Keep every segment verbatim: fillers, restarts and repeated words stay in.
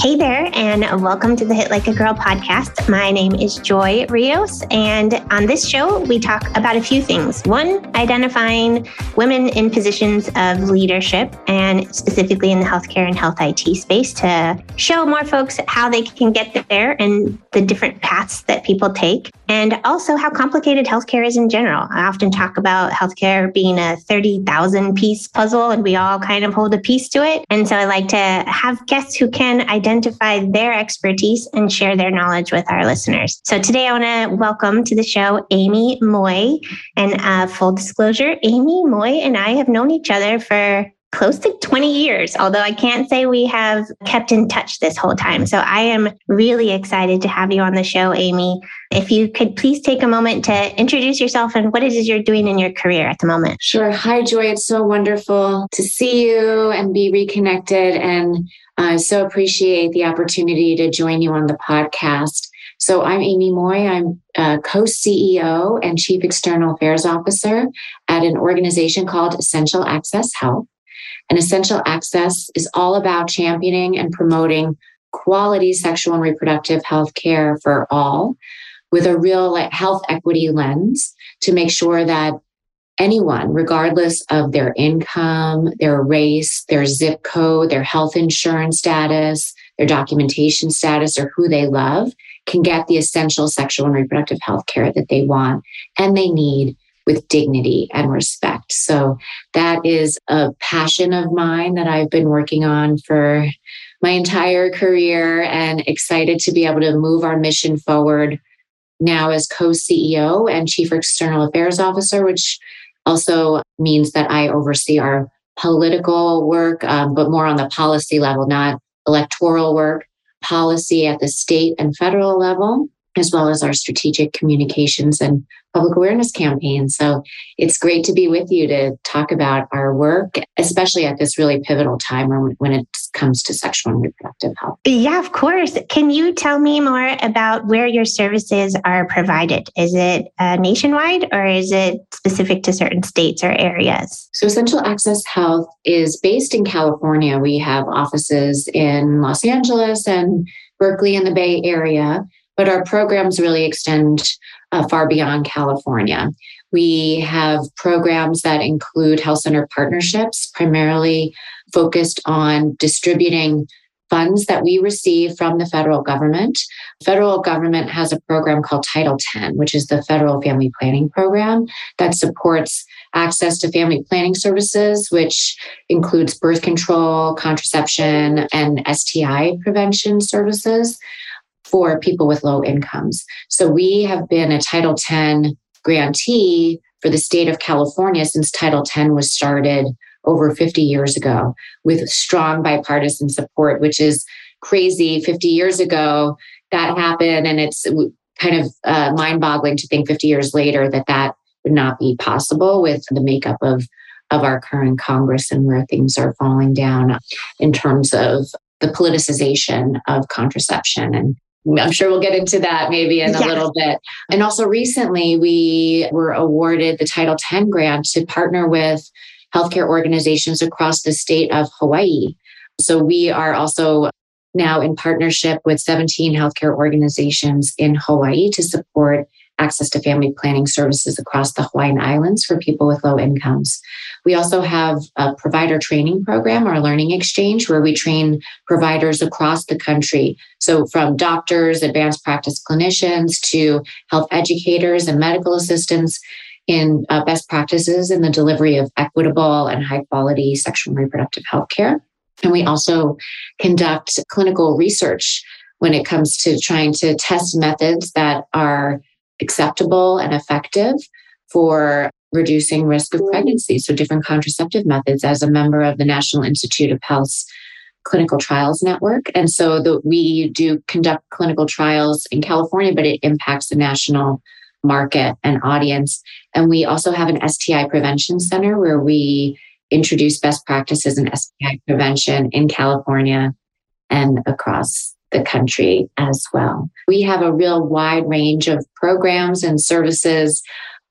Hey there, and welcome to the Hit Like a Girl podcast. My name is Joy Rios, and on this show, we talk about a few things. One, identifying women in positions of leadership, and specifically in the healthcare and health I T space, to show more folks how they can get there and the different paths that people take, and also how complicated healthcare is in general. I often talk about healthcare being a thirty thousand piece puzzle, and we all kind of hold a piece to it. And so I like to have guests who can identify identify their expertise and share their knowledge with our listeners. So today I want to welcome to the show Amy Moy. And uh, full disclosure, Amy Moy and I have known each other for close to twenty years, although I can't say we have kept in touch this whole time. So I am really excited to have you on the show, Amy. If you could please take a moment to introduce yourself and what it is you're doing in your career at the moment. Sure. Hi, Joy. It's so wonderful to see you and be reconnected. And I uh, so appreciate the opportunity to join you on the podcast. So I'm Amy Moy. I'm a co-C E O and Chief External Affairs Officer at an organization called Essential Access Health. And Essential Access is all about championing and promoting quality sexual and reproductive health care for all with a real health equity lens to make sure that anyone, regardless of their income, their race, their zip code, their health insurance status, their documentation status, or who they love, can get the essential sexual and reproductive health care that they want and they need with dignity and respect. So that is a passion of mine that I've been working on for my entire career and excited to be able to move our mission forward now as co-C E O and Chief External Affairs Officer, which also means that I oversee our political work, um, but more on the policy level, not electoral work, policy at the state and federal level, as well as our strategic communications and public awareness campaign. So it's great to be with you to talk about our work, especially at this really pivotal time when it comes to sexual and reproductive health. Yeah, of course. Can you tell me more about where your services are provided? Is it uh, nationwide or is it specific to certain states or areas? So Essential Access Health is based in California. We have offices in Los Angeles and Berkeley and the Bay Area, but our programs really extend Uh, far beyond California. We have programs that include health center partnerships, primarily focused on distributing funds that we receive from the federal government. Federal government has a program called Title ten, which is the Federal Family Planning Program that supports access to family planning services, which includes birth control, contraception, and S T I prevention services for people with low incomes. So we have been a Title ten grantee for the state of California since Title ten was started over fifty years ago with strong bipartisan support, which is crazy. fifty years ago, that happened. And it's kind of uh, mind-boggling to think fifty years later that that would not be possible with the makeup of, of our current Congress and where things are falling down in terms of the politicization of contraception and I'm sure we'll get into that maybe in a yes. little bit. And also recently we were awarded the Title ten grant to partner with healthcare organizations across the state of Hawaii. So we are also now in partnership with seventeen healthcare organizations in Hawaii to support access to family planning services across the Hawaiian Islands for people with low incomes. We also have a provider training program, our learning exchange, where we train providers across the country. So from doctors, advanced practice clinicians, to health educators and medical assistants in uh, best practices in the delivery of equitable and high quality sexual and reproductive health care. And we also conduct clinical research when it comes to trying to test methods that are acceptable and effective for reducing risk of pregnancy. So different contraceptive methods as a member of the National Institute of Health's Clinical Trials Network. And so the, we do conduct clinical trials in California, but it impacts the national market and audience. And we also have an S T I prevention center where we introduce best practices in S T I prevention in California and across the country as well. We have a real wide range of programs and services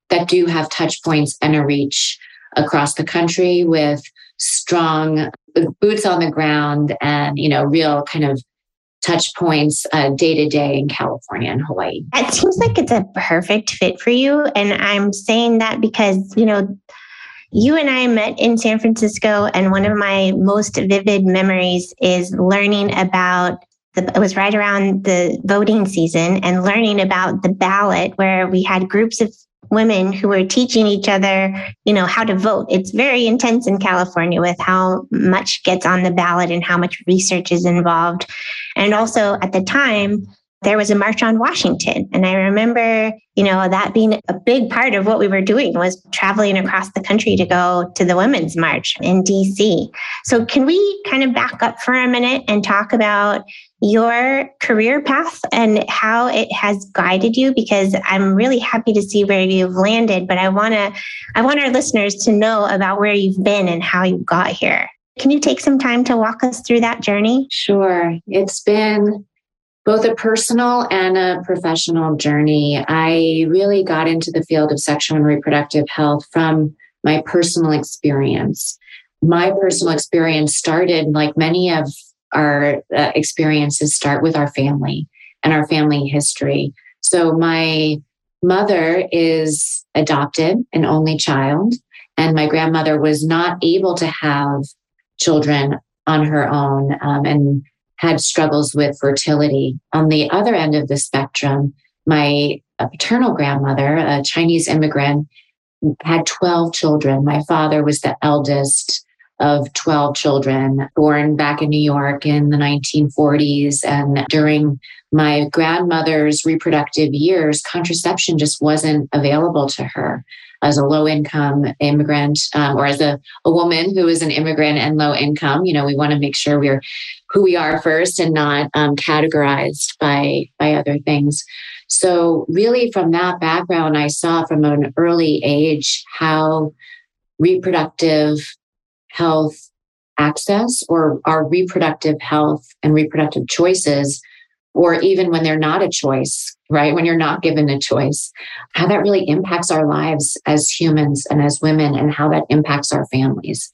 that do have touch points and a reach across the country with strong boots on the ground and, you know, real kind of touch points day to day in California and Hawaii. It seems like it's a perfect fit for you. And I'm saying that because, you know, you and I met in San Francisco, and one of my most vivid memories is learning about the, it was right around the voting season, and learning about the ballot, where we had groups of women who were teaching each other, you know, how to vote. It's very intense in California with how much gets on the ballot and how much research is involved. And also at the time, there was a march on Washington. And I remember, you know, that being a big part of what we were doing was traveling across the country to go to the Women's March in D C. So can we kind of back up for a minute and talk about your career path and how it has guided you? Because I'm really happy to see where you've landed, but I want to, I want our listeners to know about where you've been and how you got here. Can you take some time to walk us through that journey? Sure. It's been both a personal and a professional journey. I really got into the field of sexual and reproductive health from my personal experience. My personal experience started, like many of our uh, experiences start, with our family and our family history. So my mother is adopted, an only child, and my grandmother was not able to have children on her own, um, and had struggles with fertility. On the other end of the spectrum, my paternal grandmother, a Chinese immigrant, had twelve children. My father was the eldest of twelve children, born back in New York in the nineteen forties. And during my grandmother's reproductive years, contraception just wasn't available to her. As a low-income immigrant, um, or as a, a woman who is an immigrant and low income, you know, we want to make sure we're who we are first and not um, categorized by by other things. So really from that background, I saw from an early age how reproductive health access, or our reproductive health and reproductive choices, or even when they're not a choice, right? When you're not given a choice, how that really impacts our lives as humans and as women, and how that impacts our families.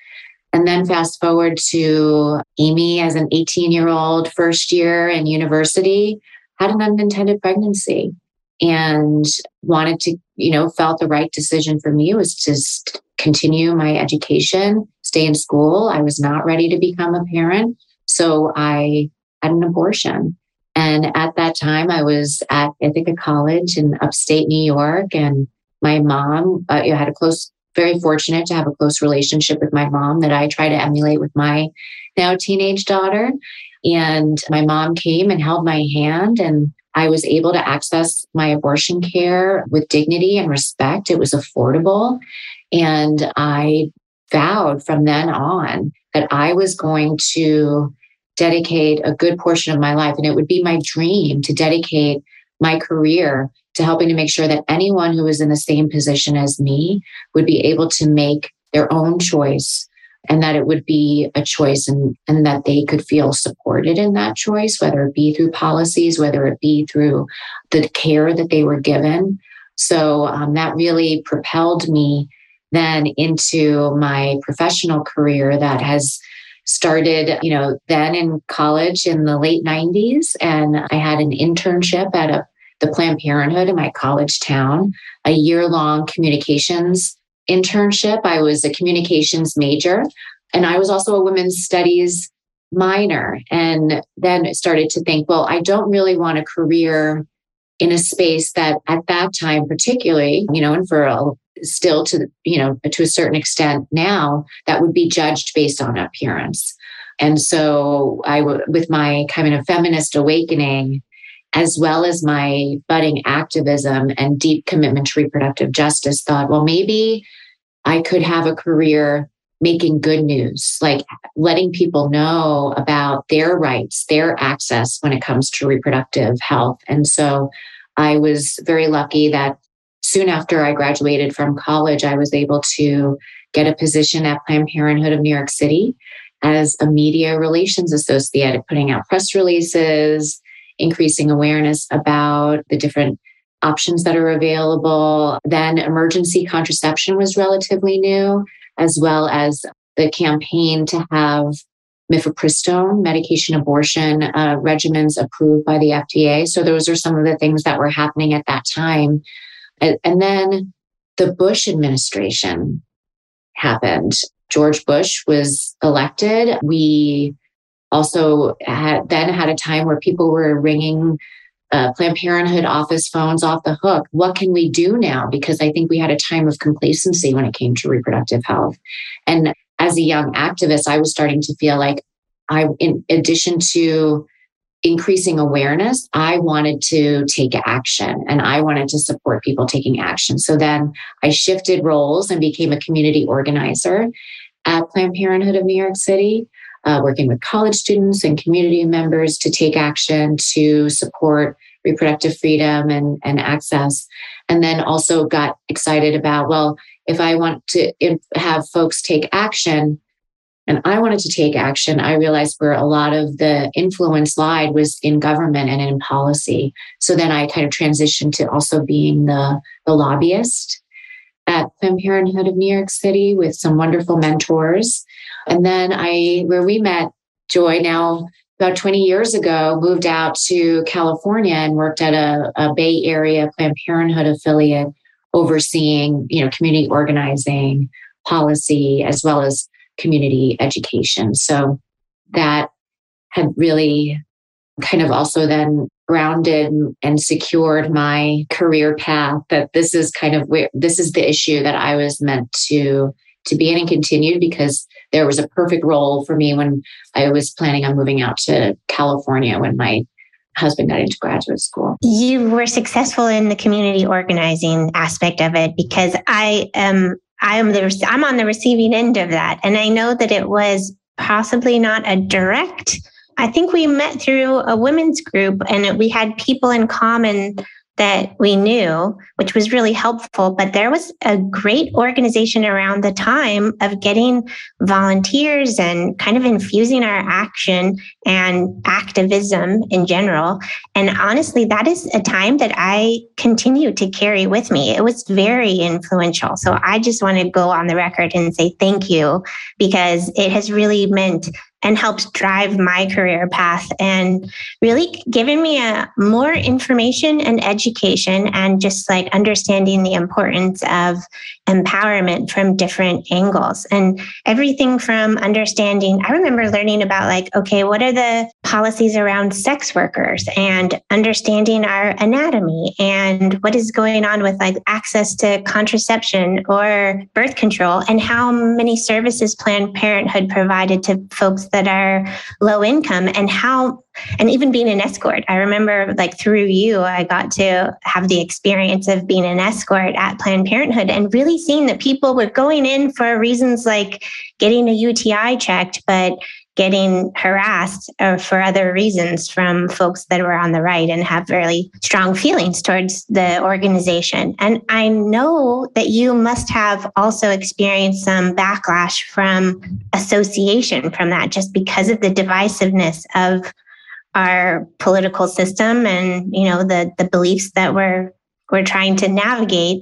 And then fast forward to Amy as an eighteen-year-old, first year in university, had an unintended pregnancy and wanted to, you know, felt the right decision for me was to continue my education, stay in school. I was not ready to become a parent, so I had an abortion. And at that time, I was at Ithaca College in upstate New York. And my mom, uh, I had a close, very fortunate to have a close relationship with my mom that I try to emulate with my now teenage daughter. And my mom came and held my hand, and I was able to access my abortion care with dignity and respect. It was affordable. And I vowed from then on that I was going to dedicate a good portion of my life. And it would be my dream to dedicate my career to helping to make sure that anyone who was in the same position as me would be able to make their own choice and that it would be a choice and, and that they could feel supported in that choice, whether it be through policies, whether it be through the care that they were given. So um, that really propelled me then into my professional career that has started, you know, then in college in the late nineties. And I had an internship at a, the Planned Parenthood in my college town, a year-long communications internship. I was a communications major, and I was also a women's studies minor. And then started to think, well, I don't really want a career in a space that at that time, particularly, you know, and for a, still to, you know, to a certain extent now, that would be judged based on appearance. And so I, with my kind of feminist awakening, as well as my budding activism and deep commitment to reproductive justice, thought, well, maybe I could have a career making good news, like letting people know about their rights, their access when it comes to reproductive health. And so I was very lucky that soon after I graduated from college, I was able to get a position at Planned Parenthood of New York City as a media relations associate, putting out press releases, increasing awareness about the different options that are available. Then emergency contraception was relatively new, as well as the campaign to have mifepristone, medication abortion uh, regimens approved by the F D A. So those are some of the things that were happening at that time. And, and then the Bush administration happened. George Bush was elected. We also had, then had a time where people were ringing uh, Planned Parenthood office phones off the hook. What can we do now? Because I think we had a time of complacency when it came to reproductive health. And as a young activist, I was starting to feel like I, in addition to increasing awareness, I wanted to take action and I wanted to support people taking action. So then I shifted roles and became a community organizer at Planned Parenthood of New York City. Uh, working with college students and community members to take action to support reproductive freedom and, and access. And then also got excited about, well, if I want to if have folks take action, and I wanted to take action, I realized where a lot of the influence lied was in government and in policy. So then I kind of transitioned to also being the, the lobbyist at Planned Parenthood of New York City with some wonderful mentors. And then I, where we met, Joy, now about twenty years ago, moved out to California and worked at a, a Bay Area Planned Parenthood affiliate overseeing, you know, community organizing, policy, as well as community education. So that had really kind of also then grounded and secured my career path, that this is kind of where, this is the issue that I was meant to, to be in and continued, because there was a perfect role for me when I was planning on moving out to California when my husband got into graduate school. You were successful in the community organizing aspect of it, because I am, I am the, I'm on the receiving end of that. And I know that it was possibly not a direct, I think we met through a women's group and we had people in common that we knew, which was really helpful. But there was a great organization around the time of getting volunteers and kind of infusing our action and activism in general. And honestly, that is a time that I continue to carry with me. It was very influential. So I just want to go on the record and say thank you, because it has really meant and helped drive my career path and really given me a more information and education and just like understanding the importance of empowerment from different angles and everything from understanding. I remember learning about like, okay, what are the policies around sex workers and understanding our anatomy and what is going on with like access to contraception or birth control and how many services Planned Parenthood provided to folks that are low income and how, and even being an escort. I remember like through you, I got to have the experience of being an escort at Planned Parenthood and really seeing that people were going in for reasons like getting a U T I checked, but getting harassed uh, for other reasons from folks that were on the right and have really strong feelings towards the organization. And I know that you must have also experienced some backlash from association from that, just because of the divisiveness of our political system and, you know, the the beliefs that we're we're trying to navigate.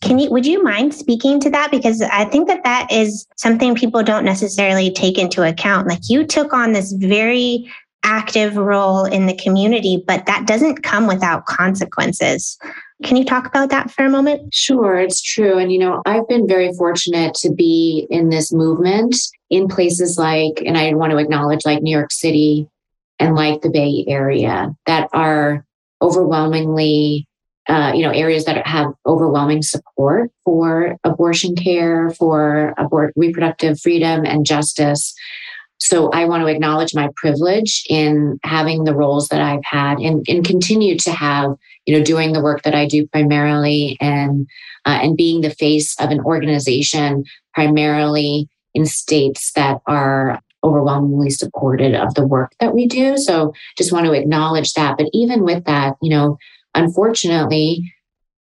Can you, would you mind speaking to that? Because I think that that is something people don't necessarily take into account. Like, you took on this very active role in the community, but that doesn't come without consequences. Can you talk about that for a moment? Sure, it's true. And, you know, I've been very fortunate to be in this movement in places like, and I want to acknowledge, like New York City and like the Bay Area, that are overwhelmingly Uh, you know, areas that have overwhelming support for abortion care, for abort- reproductive freedom and justice. So I want to acknowledge my privilege in having the roles that I've had and, and continue to have, you know, doing the work that I do primarily and, uh, and being the face of an organization primarily in states that are overwhelmingly supportive of the work that we do. So just want to acknowledge that. But even with that, you know, unfortunately,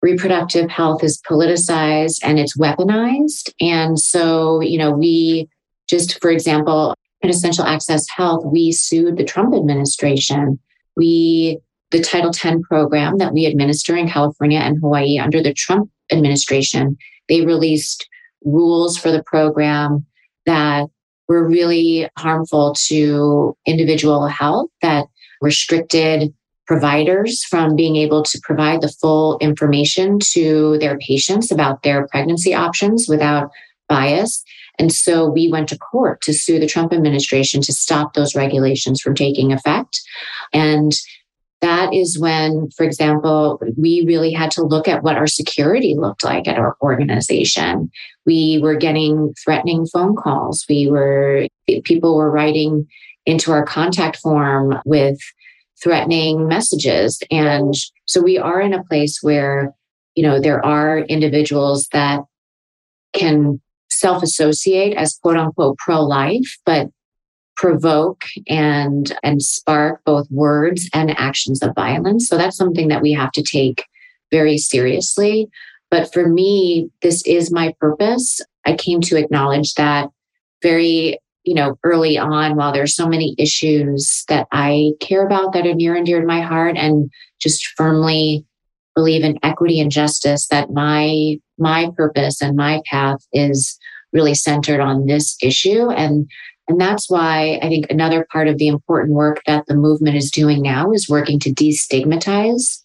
reproductive health is politicized and it's weaponized. And so, you know, we just, for example, at Essential Access Health, we sued the Trump administration. We, the Title Ten program that we administer in California and Hawaii under the Trump administration, they released rules for the program that were really harmful to individual health, that restricted providers from being able to provide the full information to their patients about their pregnancy options without bias. And so we went to court to sue the Trump administration to stop those regulations from taking effect. And that is when, for example, we really had to look at what our security looked like at our organization. We were getting threatening phone calls. We were, people were writing into our contact form with threatening messages. And so we are in a place where, you know, there are individuals that can self-associate as quote unquote pro-life, but provoke and, and spark both words and actions of violence. So that's something that we have to take very seriously. But for me, this is my purpose. I came to acknowledge that very you know, early on, while there's so many issues that I care about that are near and dear to my heart, and just firmly believe in equity and justice, that my my purpose and my path is really centered on this issue. And and that's why I think another part of the important work that the movement is doing now is working to destigmatize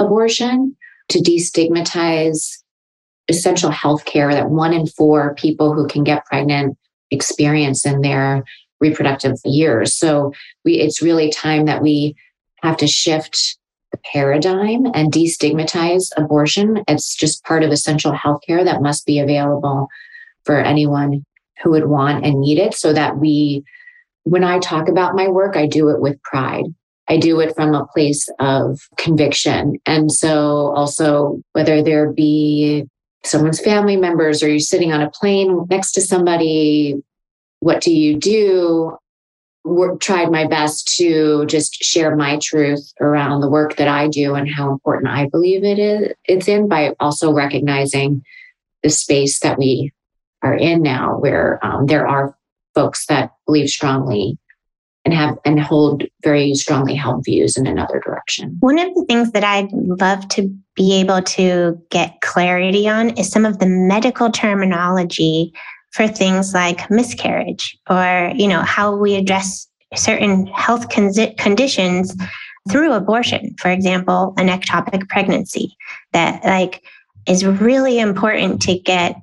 abortion, to destigmatize essential health care that one in four people who can get pregnant experience in their reproductive years. So we, it's really time that we have to shift the paradigm and destigmatize abortion. It's just part of essential healthcare that must be available for anyone who would want and need it, so that we, when I talk about my work, I do it with pride. I do it from a place of conviction. And so also, whether there be someone's family members, or you're sitting on a plane next to somebody, what do you do? Work, tried my best to just share my truth around the work that I do and how important I believe it is. It's in by also recognizing the space that we are in now, where um, there are folks that believe strongly and have and hold very strongly held views in another direction. One of the things that I'd love to be able to get clarity on is some of the medical terminology for things like miscarriage, or, you know, how we address certain health con- conditions through abortion. For example, an ectopic pregnancy that like is really important to get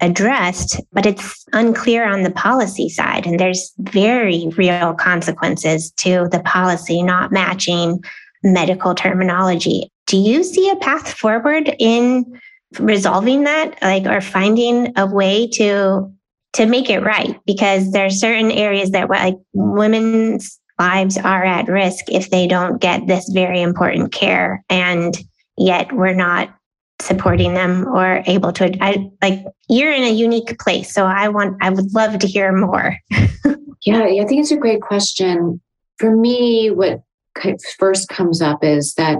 addressed, but it's unclear on the policy side. And there's very real consequences to the policy not matching medical terminology. Do you see a path forward in resolving that, like, or finding a way to to make it right? Because there are certain areas that, like, women's lives are at risk if they don't get this very important care, and yet we're not supporting them or able to. I like you're in a unique place, so I want. I would love to hear more. Yeah, I think it's a great question. For me, what first comes up is that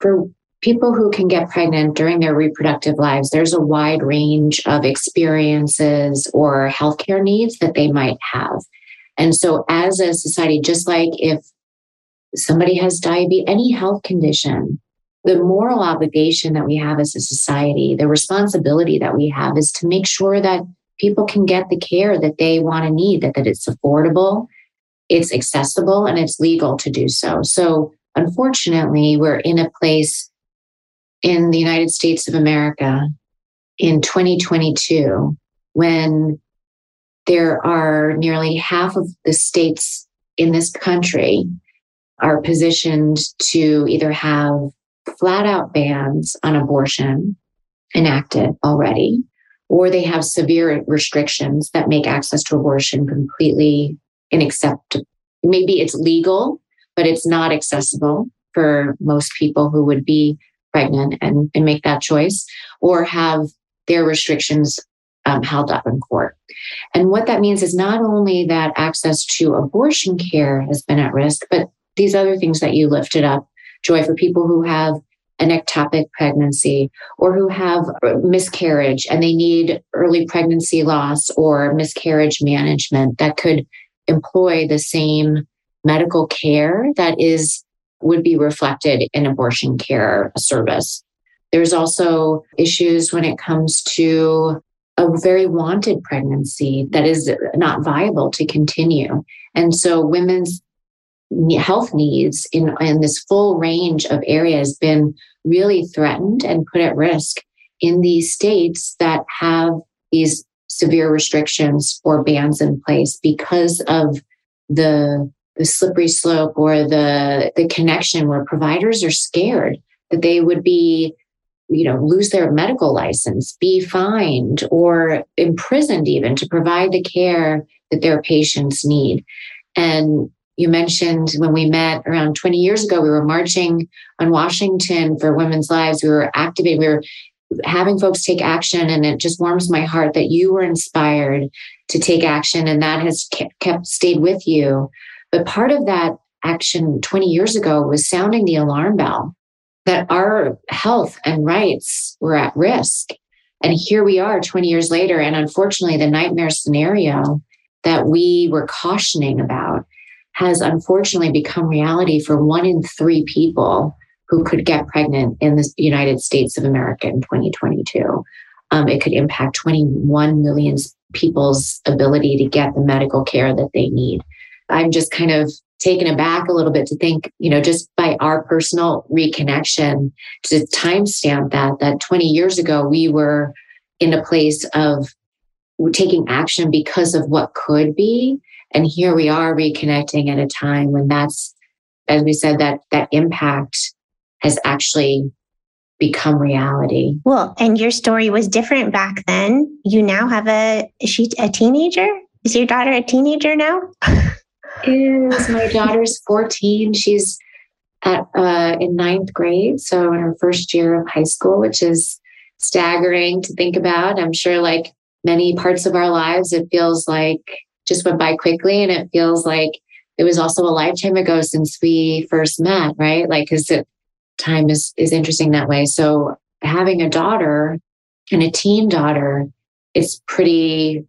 for people who can get pregnant during their reproductive lives, there's a wide range of experiences or healthcare needs that they might have. And so as a society, just like if somebody has diabetes, any health condition, the moral obligation that we have as a society, the responsibility that we have is to make sure that people can get the care that they want to need, that, that it's affordable, it's accessible, and it's legal to do so. So unfortunately, we're in a place in the United States of America in twenty twenty-two when there are nearly half of the states in this country are positioned to either have flat-out bans on abortion enacted already, or they have severe restrictions that make access to abortion completely unacceptable. Maybe it's legal, but it's not accessible for most people who would be pregnant and, and make that choice, or have their restrictions um, held up in court. And what that means is not only that access to abortion care has been at risk, but these other things that you lifted up, Joy, for people who have an ectopic pregnancy or who have miscarriage and they need early pregnancy loss or miscarriage management that could employ the same medical care that is would be reflected in abortion care service. There's also issues when it comes to a very wanted pregnancy that is not viable to continue. And so women's health needs in, in this full range of areas has been really threatened and put at risk in these states that have these severe restrictions or bans in place because of the the slippery slope or the, the connection where providers are scared that they would be, you know, lose their medical license, be fined or imprisoned even to provide the care that their patients need. And you mentioned when we met around twenty years ago, we were marching on Washington for women's lives. We were activating, we were having folks take action, and it just warms my heart that you were inspired to take action and that has kept, kept stayed with you. But part of that action twenty years ago was sounding the alarm bell that our health and rights were at risk. And here we are twenty years later. And unfortunately, the nightmare scenario that we were cautioning about has unfortunately become reality for one in three people who could get pregnant in the United States of America in twenty twenty-two. Um, it could impact twenty-one million people's ability to get the medical care that they need. I'm just kind of taken aback a little bit to think, you know, just by our personal reconnection to timestamp that, that twenty years ago, we were in a place of taking action because of what could be. And here we are reconnecting at a time when that's, as we said, that that impact has actually become reality. Well, and your story was different back then. You now have a, is she a teenager? Is your daughter a teenager now? Is my daughter's fourteen. She's at uh, in ninth grade, so in her first year of high school, which is staggering to think about. I'm sure, like many parts of our lives, it feels like just went by quickly, and it feels like it was also a lifetime ago since we first met, right? Like, because time is is interesting that way. So having a daughter and a teen daughter, it's pretty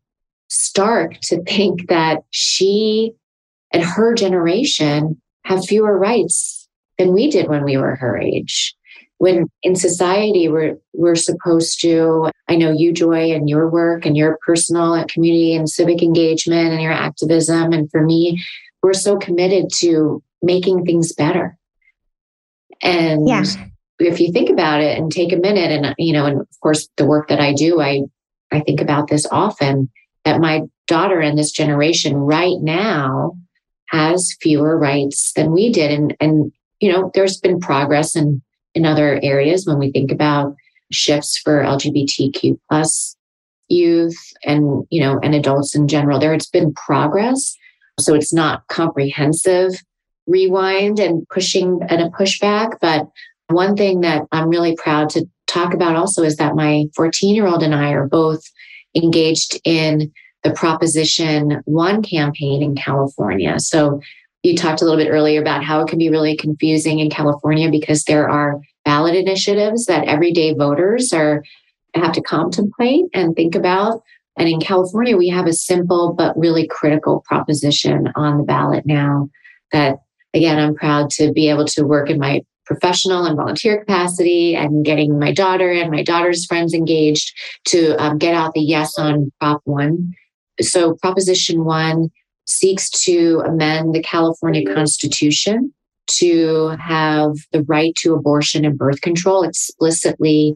stark to think that she and her generation have fewer rights than we did when we were her age. When in society, we're, we're supposed to, I know you, Joy, and your work and your personal and community and civic engagement and your activism. And for me, we're so committed to making things better. And yeah. If you think about it and take a minute and, you know, and of course, the work that I do, I, I think about this often, that my daughter and this generation right now has fewer rights than we did. And, and you know, there's been progress in, in other areas when we think about shifts for L G B T Q plus youth and, you know, and adults in general. There has been progress. So it's not comprehensive rewind and pushing and a pushback. But one thing that I'm really proud to talk about also is that my fourteen-year-old and I are both engaged in the Proposition one campaign in California. So you talked a little bit earlier about how it can be really confusing in California because there are ballot initiatives that everyday voters are have to contemplate and think about. And in California, we have a simple but really critical proposition on the ballot now that, again, I'm proud to be able to work in my professional and volunteer capacity and getting my daughter and my daughter's friends engaged to um, get out the yes on Prop one. So Proposition one seeks to amend the California Constitution to have the right to abortion and birth control explicitly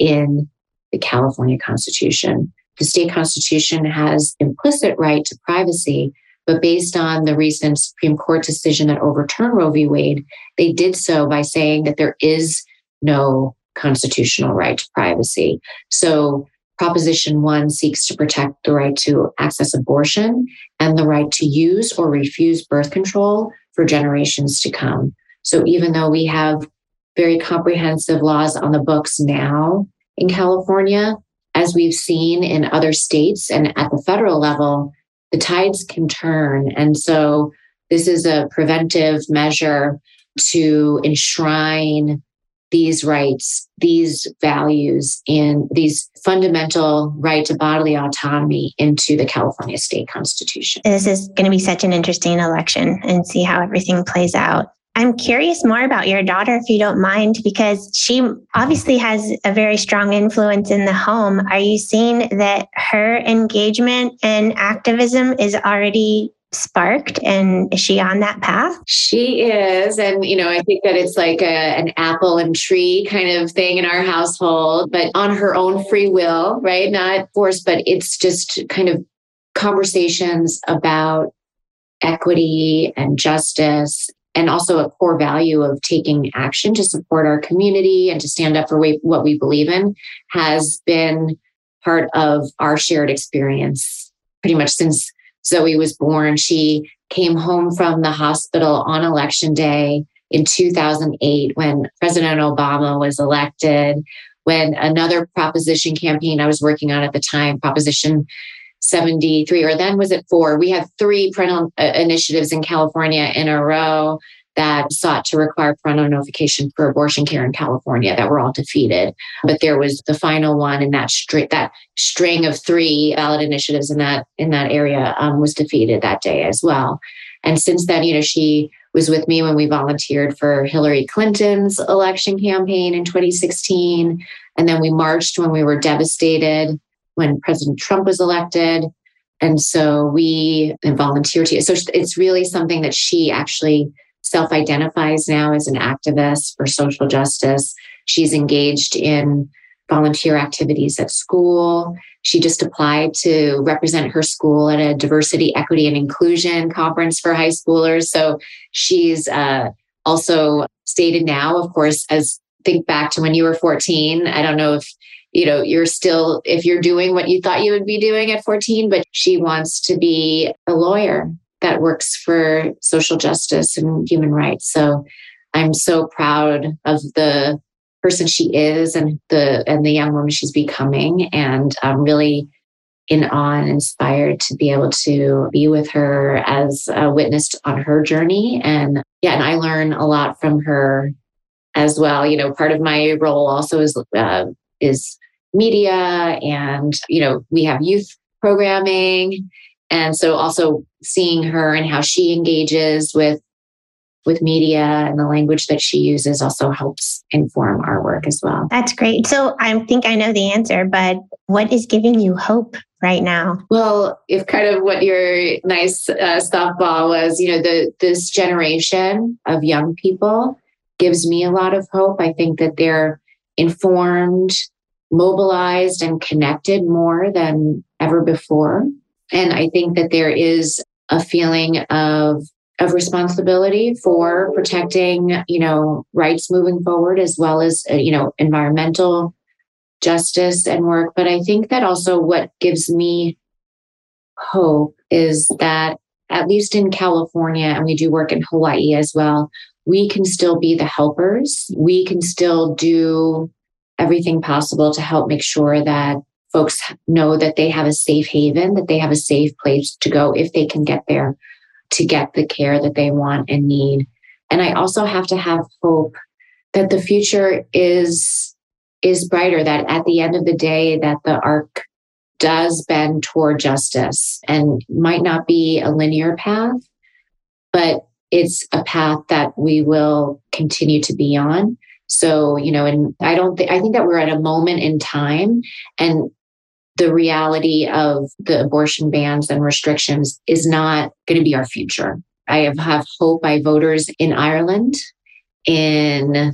in the California Constitution. The state constitution has implicit right to privacy, but based on the recent Supreme Court decision that overturned Roe v. Wade, they did so by saying that there is no constitutional right to privacy. So Proposition one seeks to protect the right to access abortion and the right to use or refuse birth control for generations to come. So even though we have very comprehensive laws on the books now in California, as we've seen in other states and at the federal level, the tides can turn. And so this is a preventive measure to enshrine these rights, these values, and these fundamental right to bodily autonomy into the California state constitution. This is going to be such an interesting election and see how everything plays out. I'm curious more about your daughter, if you don't mind, because she obviously has a very strong influence in the home. Are you seeing that her engagement and activism is already sparked, and is she on that path? She is. And, you know, I think that it's like a, an apple and tree kind of thing in our household, but on her own free will, right? Not forced, but it's just kind of conversations about equity and justice. And also a core value of taking action to support our community and to stand up for what we believe in has been part of our shared experience pretty much since Zoe was born. She came home from the hospital on election day in two thousand eight when President Obama was elected, when another proposition campaign I was working on at the time, Proposition seventy-three, or then was it four? We had three parental uh, initiatives in California in a row that sought to require parental notification for abortion care in California that were all defeated. But there was the final one, and that stri- that string of three ballot initiatives in that in that area um, was defeated that day as well. And since then, you know, she was with me when we volunteered for Hillary Clinton's election campaign in twenty sixteen, and then we marched when we were devastated when President Trump was elected. And so we volunteered. To, so it's really something that she actually self-identifies now as an activist for social justice. She's engaged in volunteer activities at school. She just applied to represent her school at a diversity, equity, and inclusion conference for high schoolers. So she's uh, also stated now, of course, as think back to when you were fourteen. I don't know if you know, you're still, if you're doing what you thought you would be doing at fourteen, but she wants to be a lawyer that works for social justice and human rights. So I'm so proud of the person she is and the and the young woman she's becoming. And I'm really in awe and inspired to be able to be with her as a witness on her journey. And yeah, and I learn a lot from her as well. You know, part of my role also is uh, is media, and, you know, we have youth programming. And so also seeing her and how she engages with, with media and the language that she uses also helps inform our work as well. That's great. So I think I know the answer, but what is giving you hope right now? Well, if kind of what your nice uh, softball was, you know, the, this generation of young people gives me a lot of hope. I think that they're informed, mobilized, and connected more than ever before. And I think that there is a feeling of, of responsibility for protecting, you know, rights moving forward, as well as, you know, environmental justice and work. But I think that also what gives me hope is that at least in California, and we do work in Hawaii as well, we can still be the helpers. We can still do everything possible to help make sure that folks know that they have a safe haven, that they have a safe place to go if they can get there to get the care that they want and need. And I also have to have hope that the future is, is brighter, that at the end of the day, that the arc does bend toward justice and might not be a linear path, but it's a path that we will continue to be on. So, you know, and I don't think, I think that we're at a moment in time, and the reality of the abortion bans and restrictions is not going to be our future. I have, have hope I voters in Ireland, in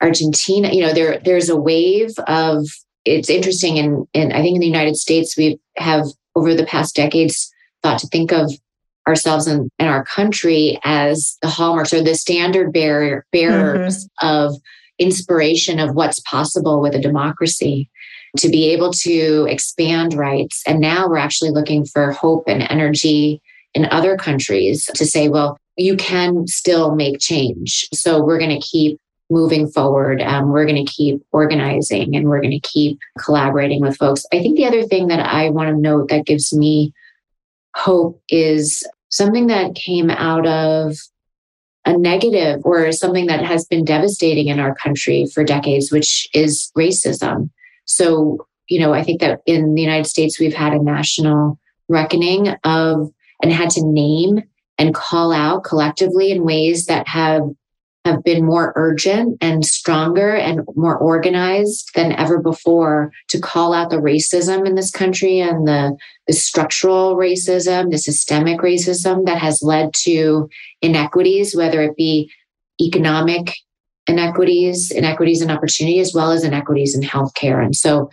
Argentina. You know, there there's a wave of, it's interesting. And in, in, I think in the United States, we have over the past decades thought to think of ourselves and, and our country as the hallmarks or the standard bearer, bearers mm-hmm. of inspiration of what's possible with a democracy, to be able to expand rights. And now we're actually looking for hope and energy in other countries to say, well, you can still make change. So we're going to keep moving forward. Um, we're going to keep organizing, and we're going to keep collaborating with folks. I think the other thing that I want to note that gives me hope is something that came out of a negative or something that has been devastating in our country for decades, which is racism. So, you know, I think that in the United States, we've had a national reckoning of and had to name and call out collectively in ways that have, have been more urgent and stronger and more organized than ever before, to call out the racism in this country and the, the structural racism, the systemic racism that has led to inequities, whether it be economic inequities, inequities in opportunity, as well as inequities in healthcare. And so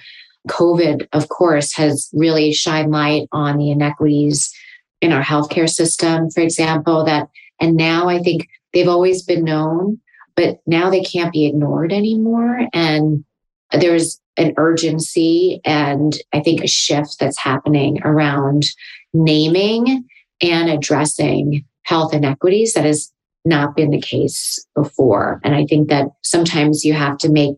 COVID, of course, has really shined light on the inequities in our healthcare system, for example, that, and now I think they've always been known, but now they can't be ignored anymore. And there's an urgency and I think a shift that's happening around naming and addressing health inequities that is not been the case before. And I think that sometimes you have to make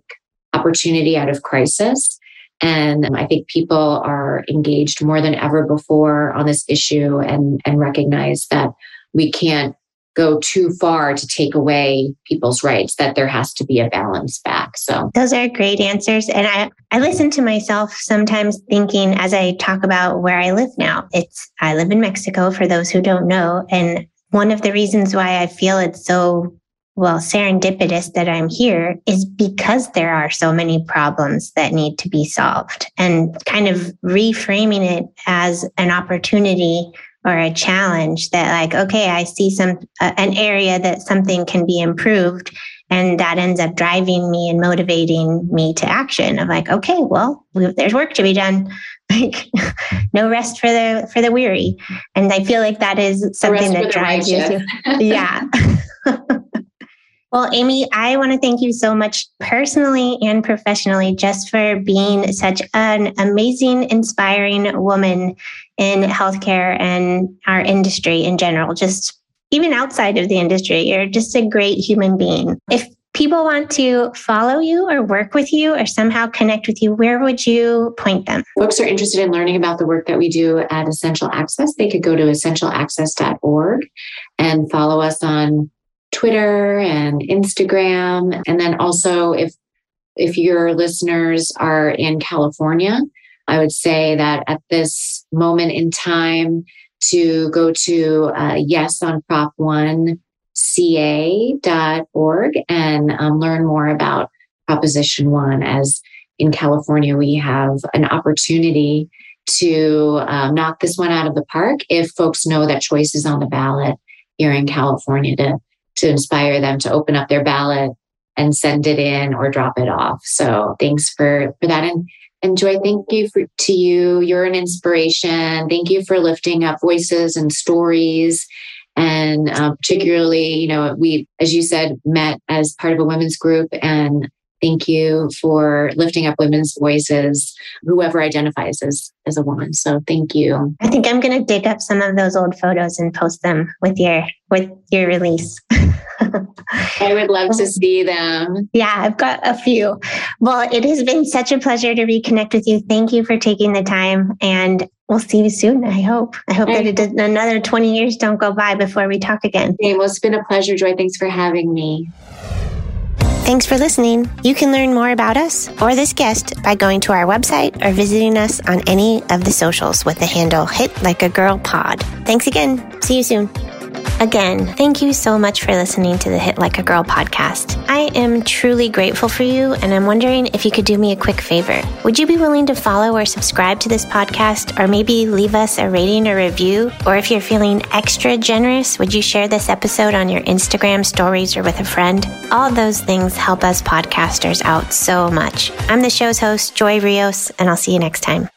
opportunity out of crisis. And I think people are engaged more than ever before on this issue, and, and recognize that we can't go too far to take away people's rights, that there has to be a balance back. So those are great answers. And I, I listen to myself sometimes thinking as I talk about where I live now. It's I live in Mexico, for those who don't know. And one of the reasons why I feel it's so, well, serendipitous that I'm here is because there are so many problems that need to be solved, and kind of reframing it as an opportunity or a challenge that, like, okay, I see some uh, an area that something can be improved, and that ends up driving me and motivating me to action. I'm like, okay, well, there's work to be done. Like, no rest for the for the weary. And I feel like that is something that drives you to, yeah. Well, Amy, I want to thank you so much personally and professionally just for being such an amazing, inspiring woman in healthcare and our industry in general. Just even outside of the industry, you're just a great human being. If people want to follow you or work with you or somehow connect with you, where would you point them? Folks are interested in learning about the work that we do at Essential Access. They could go to essential access dot org and follow us on Twitter and Instagram. And then also, if if your listeners are in California, I would say that at this moment in time to go to uh, yes on prop one c a dot org and um, learn more about Proposition one, as in California, we have an opportunity to uh, knock this one out of the park if folks know that choice is on the ballot here in California, to to inspire them to open up their ballot and send it in or drop it off. So thanks for, for that. And, and Joy, thank you for, to you. You're an inspiration. Thank you for lifting up voices and stories. And uh, particularly, you know, we, as you said, met as part of a women's group, and Thank you for lifting up women's voices, whoever identifies as, as a woman. So thank you. I think I'm going to dig up some of those old photos and post them with your with your release. I would love to see them. Yeah, I've got a few. Well, it has been such a pleasure to reconnect with you. Thank you for taking the time, and we'll see you soon, I hope. I hope that it does, another twenty years don't go by before we talk again. Okay, well, it's been a pleasure, Joy. Thanks for having me. Thanks for listening. You can learn more about us or this guest by going to our website or visiting us on any of the socials with the handle Hit Like a Girl Pod. Thanks again. See you soon. Again, thank you so much for listening to the Hit Like a Girl podcast. I am truly grateful for you, and I'm wondering if you could do me a quick favor. Would you be willing to follow or subscribe to this podcast, or maybe leave us a rating or review? Or if you're feeling extra generous, would you share this episode on your Instagram stories or with a friend? All those things help us podcasters out so much. I'm the show's host, Joy Rios, and I'll see you next time.